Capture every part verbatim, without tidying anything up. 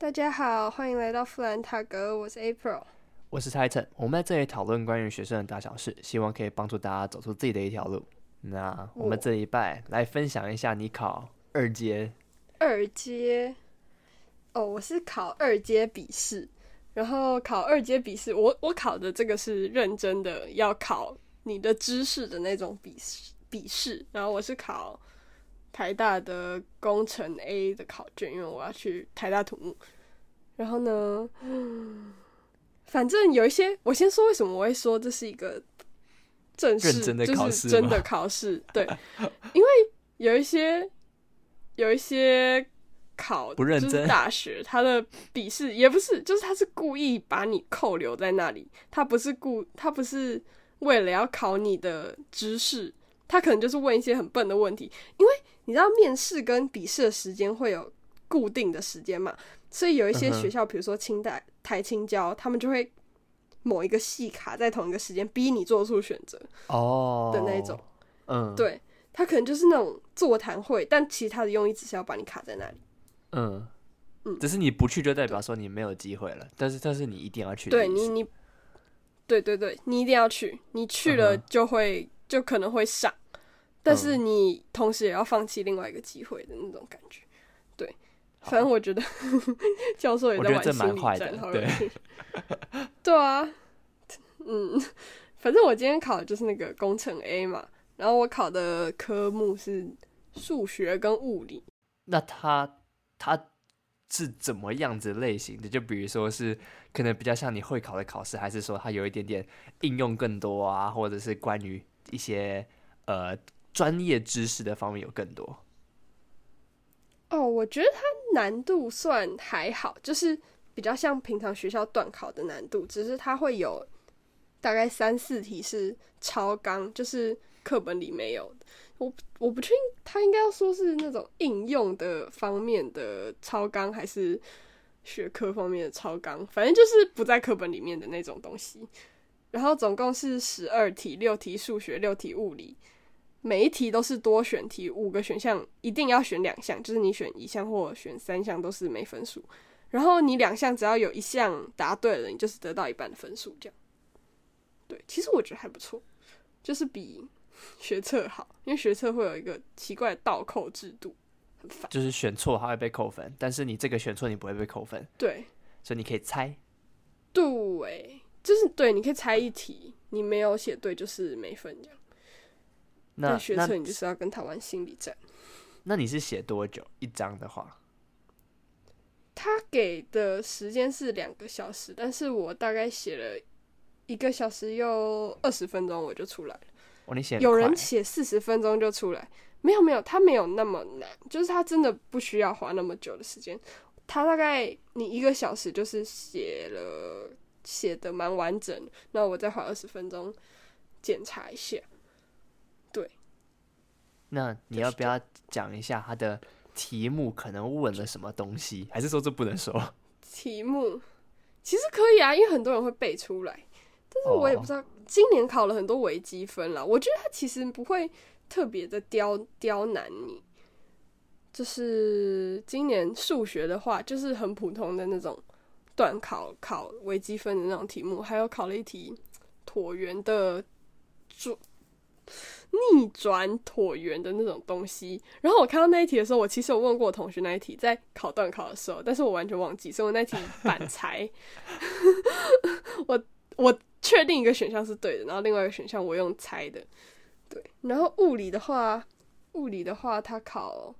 大家好，欢迎来到富兰塔格，我是 April， 我是 Titan。我们在这里讨论关于学生的大小事，希望可以帮助大家走出自己的一条路。那我们这礼拜来分享一下你考二阶。二阶哦，我是考二阶笔试，然后考二阶笔试，我我考的这个是认真的要考你的知识的那种笔试笔试，然后我是考台大的工程 A 的考卷，因为我要去台大土木。然后呢，反正有一些，我先说为什么我会说这是一个正式，认真的考试，就是真的考试，对，因为有一些有一些考不认真，就是大学他的笔试也不是，就是他是故意把你扣留在那里，他不是故他不是为了要考你的知识。他可能就是问一些很笨的问题，因为你知道面试跟笔试的时间会有固定的时间嘛，所以有一些学校，比如说清大、台清交，他们就会某一个系卡在同一个时间，逼你做出选择哦的那一种。嗯，对，他可能就是那种座谈会，但其实他的用意只是要把你卡在那里。嗯嗯，只是你不去就代表说你没有机会了，但是但是你一定要去。对你你，对对对，你一定要去，你去了就会。就可能会上，但是你同时也要放弃另外一个机会的那种感觉。对，反正我觉得教授也在玩心理战，好有趣。对啊，嗯，反正我今天考的就是那个工程 A 嘛，然后我考的科目是数学跟物理。那它它是怎么样子类型的？就比如说是可能比较像你会考的考试，还是说它有一点点应用更多啊，或者是关于一些呃专业知识的方面有更多？哦，我觉得它难度算还好，就是比较像平常学校段考的难度，只是它会有大概三四题是超纲，就是课本里没有的。我我不确定它应该要说是那种应用的方面的超纲，还是学科方面的超纲，反正就是不在课本里面的那种东西。然后总共是十二题，六题数学，六题物理，每一题都是多选题，五个选项一定要选两项，就是你选一项或选三项都是没分数。然后你两项只要有一项答对了，你就是得到一半的分数，这样。对，其实我觉得还不错，就是比学测好，因为学测会有一个奇怪的倒扣制度，很烦。就是选错它会被扣分，但是你这个选错你不会被扣分。对，所以你可以猜。对。就是对，你可以猜一题，你没有写对就是没分这样。那学测你就是要跟他玩心理战。那你是写多久一张的话？他给的时间是两个小时，但是我大概写了一个小时又二十分钟我就出来了。哦，你写很快。有人写四十分钟就出来，没有没有，他没有那么难，就是他真的不需要花那么久的时间。他大概你一个小时就是写了。写的蛮完整，那我再花二十分钟检查一下。对，那你要不要讲一下它的题目可能问了什么东西？还是说这不能说？题目其实可以啊，因为很多人会背出来，但是我也不知道。Oh. 今年考了很多微积分啦，我觉得它其实不会特别的刁刁难你。就是今年数学的话，就是很普通的那种。段考考微积分的那种题目，还有考了一题椭圆的逆转椭圆的那种东西。然后我看到那一题的时候，我其实有问过我同学那一题在考段考的时候，但是我完全忘记，所以我那题反猜。我我确定一个选项是对的，然后另外一个选项我用猜的。对，然后物理的话，物理的话它考。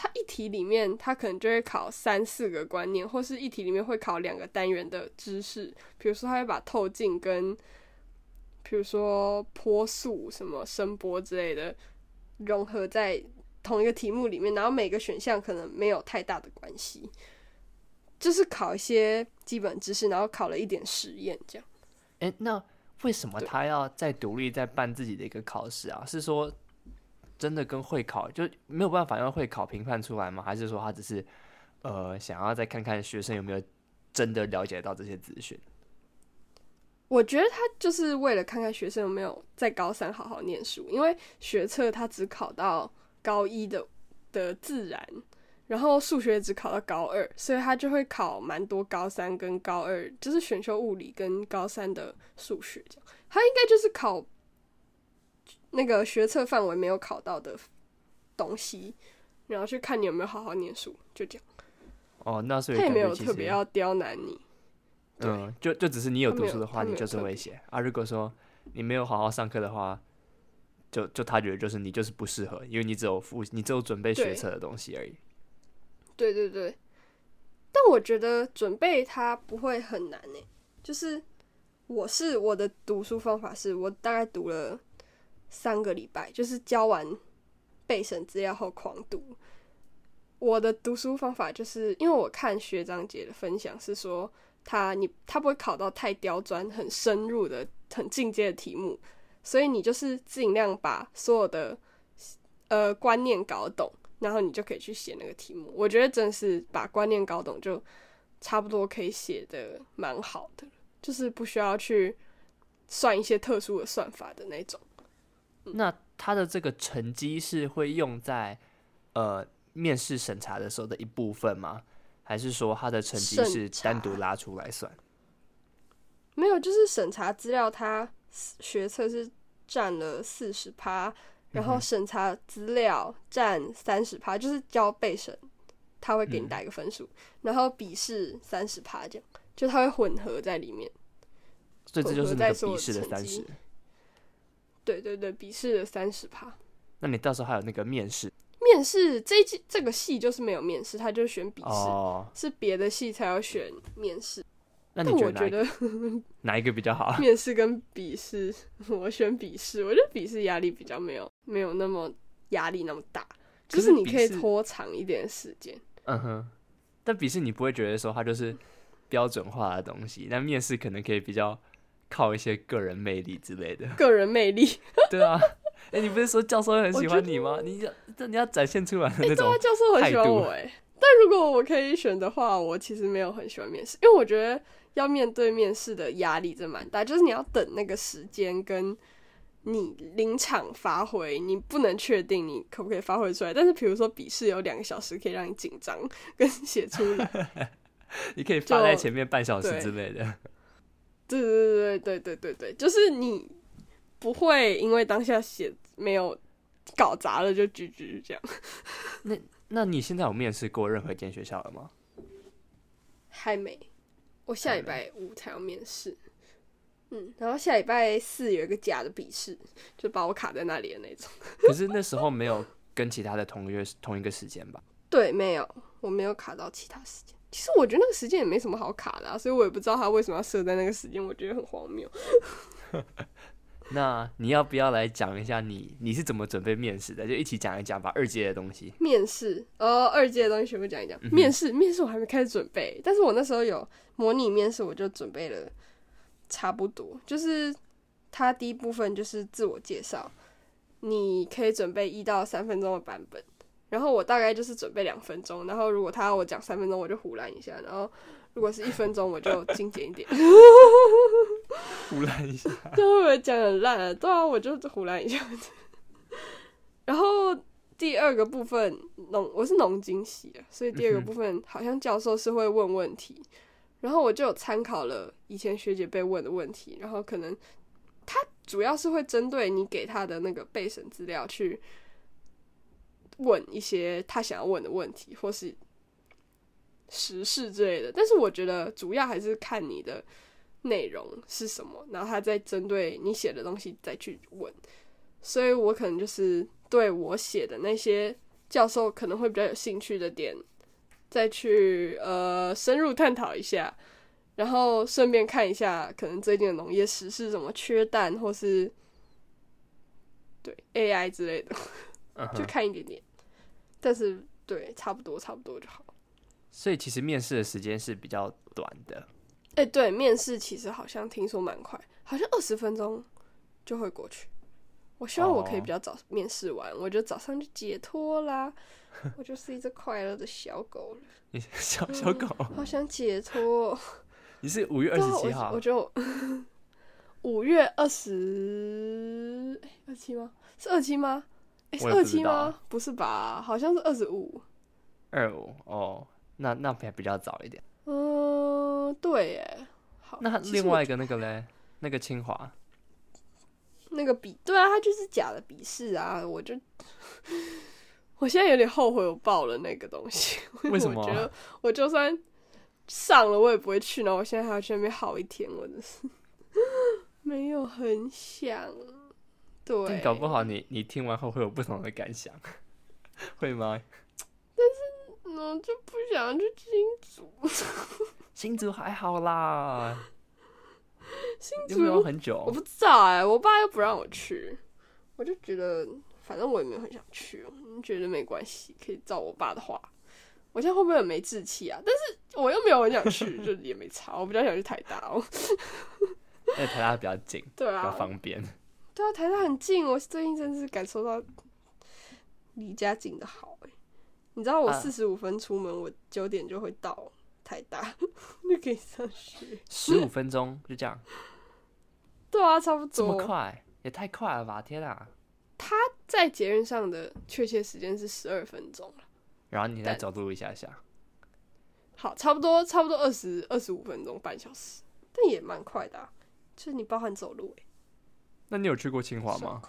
它一题里面，它可能就会考三四个观念，或是一题里面会考两个单元的知识，比如说它会把透镜跟，比如说波速、什么声波之类的融合在同一个题目里面，然后每个选项可能没有太大的关系，就是考一些基本知识，然后考了一点实验这样。哎，那为什么他要再独立再办自己的一个考试啊？是说？真的跟会考就没有办法用会考评判出来吗？还是说他只是呃想要再看看学生有没有真的了解到这些资讯？我觉得他就是为了看看学生有没有在高三好好念书，因为学测他只考到高一的的自然，然后数学只考到高二，所以他就会考蛮多高三跟高二，就是选修物理跟高三的数学这样。他应该就是考那个学测范围没有考到的东西，然后去看你有没有好好念书，就这样。哦，那所以他也没有特别要刁难你。嗯，就就只是你有读书的话，你就是会写啊。如果说你没有好好上课的话，就就他觉得就是你就是不适合，因为你只有复你只有准备学测的东西而已。对对对，但我觉得准备它不会很难耶，就是我是我的读书方法是我大概读了三个礼拜，就是教完备审资料后狂读。我的读书方法就是因为我看学长姐的分享是说他你他不会考到太刁钻很深入的很进阶的题目，所以你就是尽量把所有的呃观念搞懂，然后你就可以去写那个题目。我觉得真是把观念搞懂就差不多可以写的蛮好的，就是不需要去算一些特殊的算法的那种、嗯、那他的这个成绩是会用在呃面试审查的时候的一部分吗？还是说他的成绩是单独拉出来算？没有，就是审查资料他学测是占了 百分之四十，然后审查资料占 百分之三十， 就是交备审他会给你打一个分数、嗯、然后笔试 百分之三十 这样，就他会混合在里面，所以这就是那个笔试的 百分之三十。 对对对，笔试的 百分之三十。 那你到时候还有那个面试面试 这, 这个系就是没有面试，他就选笔试、哦、是别的系才要选面试。那你觉得哪一 个, 我哪一个比较好？面试跟笔试，我选笔试。我觉得笔试压力比较没有没有那么压力那么大，就是你可以拖长一点时间。嗯哼，但笔试你不会觉得说它就是标准化的东西，但面试可能可以比较靠一些个人魅力之类的。个人魅力，对啊。哎、欸，你不是说教授很喜欢你吗？你要你要展现出来的那种态度。欸、对啊，教授很喜欢我哎。但如果我可以选的话，我其实没有很喜欢面试，因为我觉得要面对面试的压力真蛮大，就是你要等那个时间跟你临场发挥，你不能确定你可不可以发挥出来。但是比如说笔试有两个小时可以让你紧张跟写出来，你可以放在前面半小时之类的。对对对对对对对，就是你不会因为当下写没有搞砸了就 G G 这样。那那你现在有面试过任何一间学校了吗？还没，我下礼拜五才要面试。嗯，然后下礼拜四有一个假的笔试，就把我卡在那里的那种。可是那时候没有跟其他的同一同一个时间吧？对，没有，我没有卡到其他时间。其实我觉得那个时间也没什么好卡的、啊，所以我也不知道他为什么要设在那个时间，我觉得很荒谬。那你要不要来讲一下你你是怎么准备面试的？就一起讲一讲吧，二阶的东西。面试哦，二阶的东西全部讲一讲。嗯、面试面试我还没开始准备，但是我那时候有模拟面试，我就准备了差不多。就是它第一部分就是自我介绍，你可以准备一到三分钟的版本，然后我大概就是准备两分钟，然后如果他要我讲三分钟，我就胡乱一下，然后。如果是一分钟，我就精简一点，胡乱一下。对，我讲很烂啊，对啊，我就胡乱一下。然后第二个部分，农我是农经系的，所以第二个部分好像教授是会问问题，然后我就有参考了以前学姐被问的问题，然后可能他主要是会针对你给他的那个备审资料去问一些他想要问的问题，或是。时事之类的，但是我觉得主要还是看你的内容是什么，然后他再针对你写的东西再去问。所以我可能就是对我写的那些教授可能会比较有兴趣的点再去呃深入探讨一下，然后顺便看一下可能最近的农业时事什么缺蛋或是对 A I 之类的就看一点点、uh-huh. 但是对差不多差不多就好。所以其实面试的时间是比较短的。哎、欸，对，面试其实好像听说蛮快，好像二十分钟就会过去。我希望我可以比较早面试完， oh. 我就早上就解脱啦，我就是一只快乐的小狗了。你小小狗、嗯，好想解脱。你是五月二十七号、啊我？我就五月二十，哎，二七吗？是二七吗？哎、欸，是二七吗？不是吧？好像是二十五。二五哦，那那比较早一点。嗯，对耶。好，那另外一个那个嘞，那个清华，那个笔，对啊，他就是假的笔试啊，我就。我现在有点后悔我报了那个东西，为什么？我觉得我就算上了我也不会去，然后我现在还要去那边耗一天，我真是没有很想。对，但搞不好你你听完后会有不同的感想，会吗？但是我就不想去新竹，新竹还好啦，新竹要很久，我不知道哎、欸，我爸又不让我去，我就觉得。反正我也没有很想去，我觉得没关系，可以照我爸的话。我现在会不会很没志气啊？但是我又没有很想去，就也没差。我比较想去台大哦，而且台大比较近，对啊，比较方便。对啊，台大很近，我最近真是感受到离家近的好哎、欸。你知道我四十五分出门，啊、我九点就会到台大，就可以上学。十五分钟就这样？对啊，差不多。这么快？也太快了吧！天啊！他在捷运上的确切时间是十二分钟了，然后你再走路一下下，好，差不多差不多二十二十五分钟，半小时，但也蛮快的、啊，就是你包含走路哎、欸。那你有去过清华吗？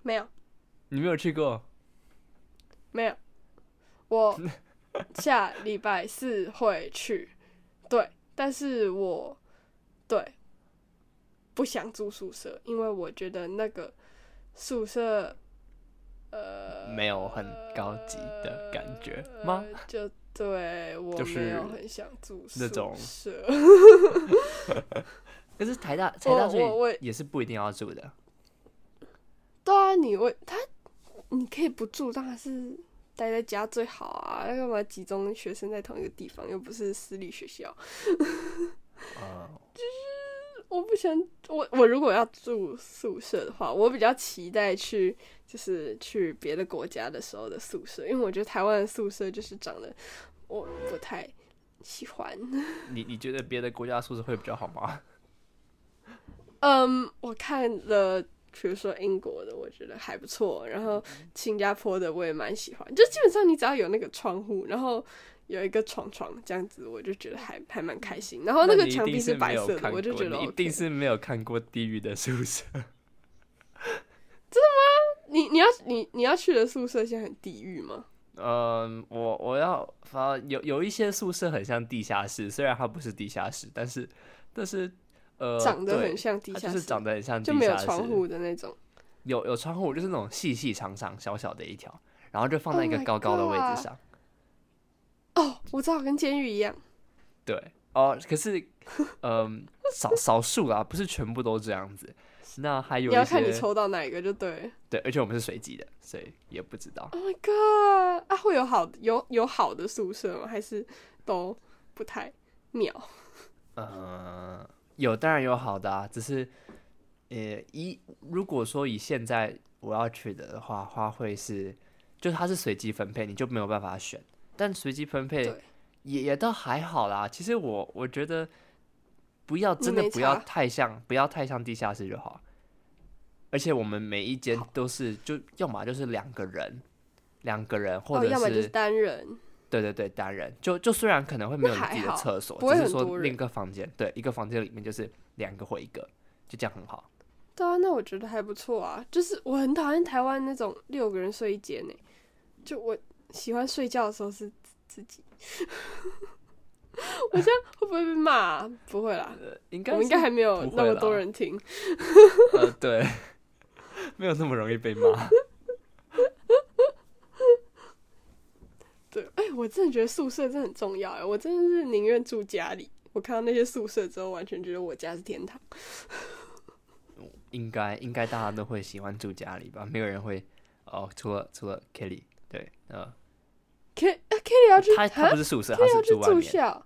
没有。你没有去过？没有。我下礼拜四会去，对，但是我对不想住宿舍，因为我觉得那个。宿舍，呃，没有很高级的感觉吗？呃、就对我没有很想住宿舍，就是、那种。可是台大台大所以也是不一定要住的。对啊，你我他你可以不住，当然是待在家最好啊！要干嘛集中学生在同一个地方？又不是私立学校。啊、嗯。就是。我不想我我如果要住宿舍的话，我比较期待去就是去别的国家的时候的宿舍，因为我觉得台湾的宿舍就是长得我不太喜欢。你你觉得别的国家的宿舍会比较好吗？嗯，我看了，比如说英国的，我觉得还不错，然后新加坡的我也蛮喜欢，就基本上你只要有那个窗户，然后。有一个床床这样子，我就觉得还还蛮开心。然后那个墙壁是白色的，我就觉得、OK、你一定是没有看过地狱的宿舍。真的吗？你你要你你要去的宿舍现在很地狱吗？嗯，我我要反正有有一些宿舍很像地下室，虽然它不是地下室，但是但是呃长得很像地下室，就是长得很像地下室，就没有窗户的那种。有有窗户，就是那种细细长长小小的一条，然后就放在一个高高的位置上。Oh哦，我知道，跟监狱一样。对哦，可是，嗯、呃，少少数啦，不是全部都这样子。那还有一些你要看你抽到哪一个就对。对，而且我们是随机的，所以也不知道。Oh my god！ 啊，会有好有有好的宿舍吗？还是都不太妙？呃，有，当然有好的啊，只是，呃，一如果说以现在我要去的话，花卉是就它是随机分配，你就没有办法选。但随机分配也也倒还好啦。其实我我觉得不要真的不要太像不要太像地下室就好。而且我们每一间都是就要么就是两个人，两个人或者是、哦、要么就是单人。对对对，单人就就虽然可能会没有你自己的厕所，只是说另一个房间，对，一个房间里面就是两个或一个，就这样很好。对啊，那我觉得还不错啊。就是我很讨厌台湾那种六个人睡一间呢、欸，就我。喜欢睡觉的时候是自己我现在会不会被骂、啊、不会啦、呃、应该我们应该还没有那么多人听、呃、对，没有那么容易被骂对，哎、欸，我真的觉得宿舍真的很重要，我真的是宁愿住家里，我看到那些宿舍之后完全觉得我家是天堂应该应该大家都会喜欢住家里吧，没有人会哦，除了除了 Kelly，对，呃 ，Kelly 要去，他他不是宿舍，他是住外面，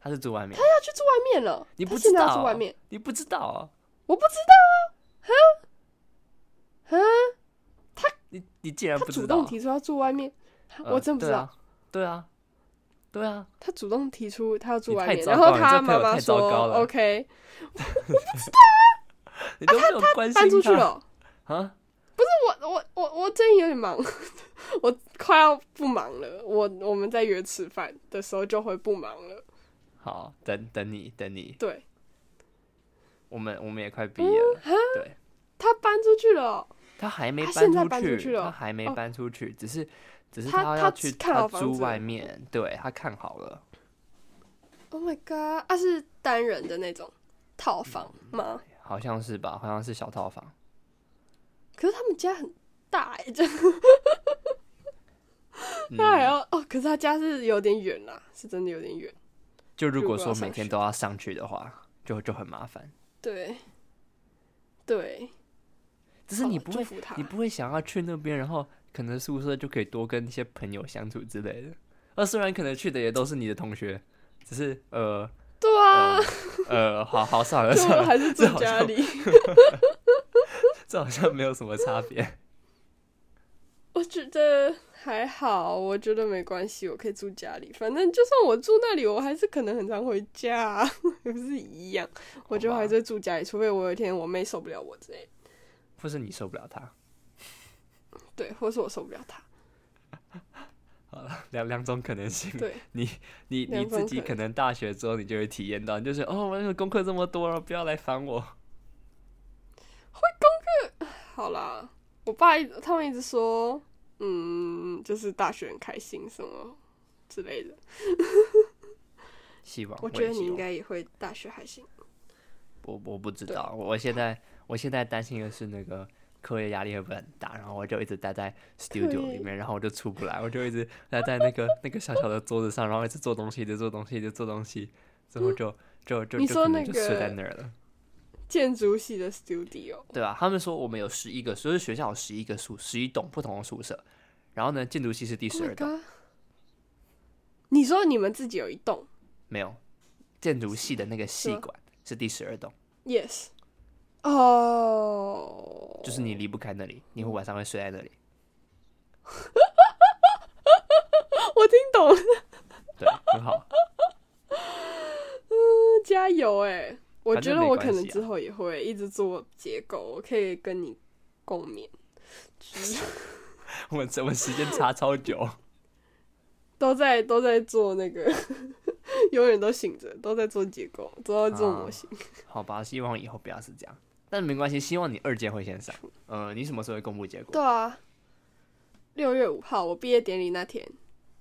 他是住外面，他要去住外面了，你不知道、啊，住外面，你不知道啊，我不知道啊，哈，哈，他你你竟然不知道，他主动提出要住外面，呃、我真不知道，对啊，对啊，對啊，他主动提出他要住外面，然后他妈妈说 OK， 我不知道啊，你都没有关心他、啊、他, 他搬出去了、哦，啊。不是我我我我最近有点忙，我快要不忙了，我我们在约吃饭的时候就会不忙了。好，等等你等你。对，我们我们也快毕业了。嗯、对，他搬出去了、哦。他还没搬出去，他现在搬出去了、哦，他还没搬出去，哦、只是只是他要去 他, 他, 他租外面，对他看好了。Oh my god！ 啊，是单人的那种套房吗？嗯、好像是吧，好像是小套房。可是他们家很大哎、欸，这他还要、嗯、哦，可是他家是有点远啦，是真的有点远。就如果说每天都要上去的话，就就很麻烦。对，对。只是你不会，你不会想要去那边，然后可能宿舍就可以多跟一些朋友相处之类的。而虽然可能去的也都是你的同学，只是呃，对啊，呃，呃好好算了算了，还是住家里，这好像没有什么差别。我觉得还好，我觉得没关系，我可以住家里。反正就算我住那里，我还是可能很常回家、啊，也不是一样。我觉得还是住家里，除非我有一天我妹受不了我之类的。或是你受不了他，对，或是我受不了他。好了，两两种可能性。对，你你你自己可能大学之后你就会体验到，你就是哦，我的功课这么多了，不要来烦我。会功课，好啦，我爸他们一直说，嗯，就是大学很开心什么之类的。希望，我觉得你应该也会大学还行。我我不知道，我现在。我现在担心的是那个课业压力会不会很大，然后我就一直待在 studio 里面，然后我就出不来，我就一直待在那个那个小小的桌子上，然后一直做东西，一直做东西，一直做东西，之后就就就就可能就睡在那儿了。建筑系的 studio 对吧、啊？他们说我们有十一个，就是学校有十一个宿，十一栋不同的宿舍，然后呢，建筑系是第十二栋。Oh、你说你们自己有一栋？没有，建筑系的那个系馆是第十二栋。Yes。哦、oh ，就是你离不开那里，你会晚上会睡在那里。我听懂了，对，很好。嗯，加油哎、欸！我觉得我可能之后也会一直做结构，我可以跟你共勉。我们我们时间差超久，都在都在做那个。永远都醒着，都在做结构，都在做模型、啊。好吧，希望以后不要是这样，但没关系，希望你二阶会先上。呃，你什么时候会公布结果？对啊，六月五号，我毕业典礼那天。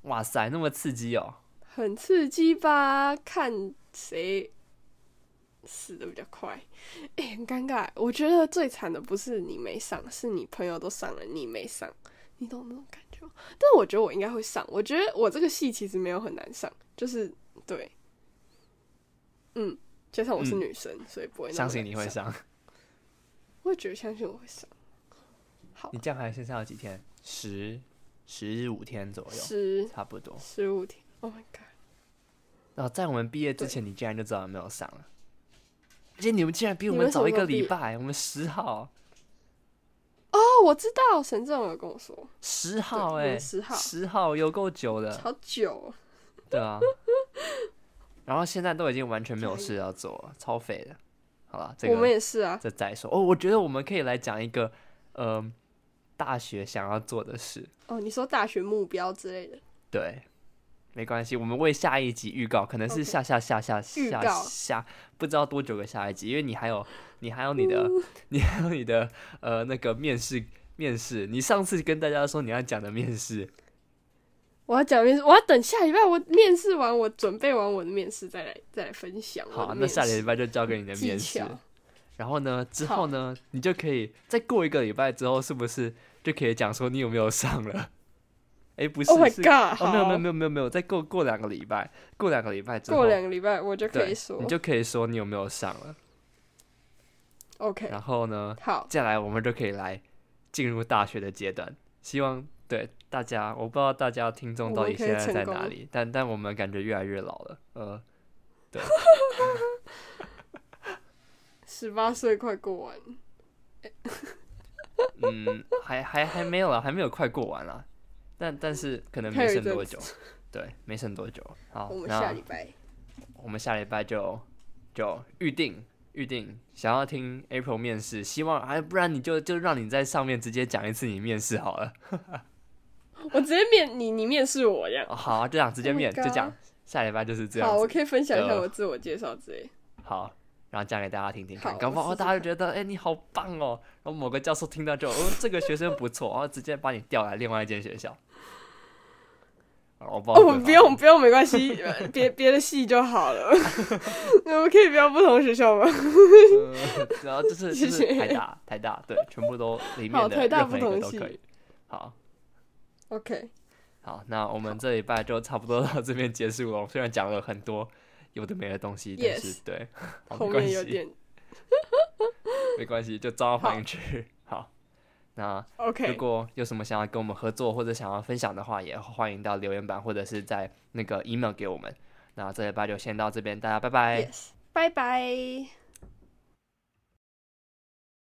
哇塞，那么刺激哦！很刺激吧？看谁死的比较快。哎、欸，很尴尬。我觉得最惨的不是你没上，是你朋友都上了，你没上。你懂那种感觉吗？但我觉得我应该会上。我觉得我这个系其实没有很难上，就是。对，嗯，加上我是女生，嗯、所以不会那么难上。相信你会上，我也觉得相信我会上。好，你这样还剩下有几天？十、十五天左右，十差不多十五天。Oh my god！ 然后在我们毕业之前，你竟然就知道没有上了，而且你们竟然比我们早一个礼拜，我们十号。哦，我知道，沈正有跟我说十号、欸，哎，十号，十号有够久的，好久。对啊，然后现在都已经完全没有事要做了，超废的。好了，这个我们也是啊，这再说哦。我觉得我们可以来讲一个，嗯、呃，大学想要做的事。哦，你说大学目标之类的？对，没关系，我们为下一集预告，可能是下下下下下 下, 下不知道多久个下一集，因为你还有你还有你的、嗯、你还有你的呃那个面试面试，你上次跟大家说你要讲的面试。我要讲面试，我要等下礼拜我面试完，我准备完我的面试再来再来分享。好，那下礼拜就交给你的面试。然后呢，之后呢，你就可以再过一个礼拜之后，是不是就可以讲说你有没有上了？哎、欸，不是 ，Oh my God！ 哦，没有没有没有没有没有，再过过两个礼拜，过两个礼拜之后，过两个礼拜我就可以说，你就可以说你有没有上了。OK。然后呢，好，接下来我们就可以来进入大学的阶段，希望。对大家，我不知道大家听众到底现在在哪里，但但我们感觉越来越老了，呃，对，十八岁快过完，嗯，还还还没有啦，还没有快过完啦，但但是可能没剩多久，对，没剩多久。好，我们下礼拜，我们下礼拜就就预定预定，想要听 April 面试，希望哎，不然你就就让你在上面直接讲一次你面试好了。我直接面你，你面试我这样。哦、好、啊，就这样直接面， oh、就讲下礼拜就是这样。好，我可以分享一下我自我介绍之类。好，然后讲给大家听听看，搞不好大家就觉得，哎、欸，你好棒哦。然后某个教授听到就，哦，这个学生不错，然后直接把你调来另外一间学校。我不、哦、我不用不用，没关系，别别的系就好了。我们可以不要不同学校吗？呃、然后就是就是台大台大，对，全部都里面的任何一个都可以。好 ，OK， 好，那我们这礼拜就差不多到这边结束了。虽然讲了很多有的没的东西， yes, 但是对，后面有点没关系，就照反应去。那、okay. 如果有什么想要跟我们合作或者想要分享的话，也欢迎到留言板或者是在那个 email 给我们。那这礼拜就先到这边，大家拜拜，拜拜。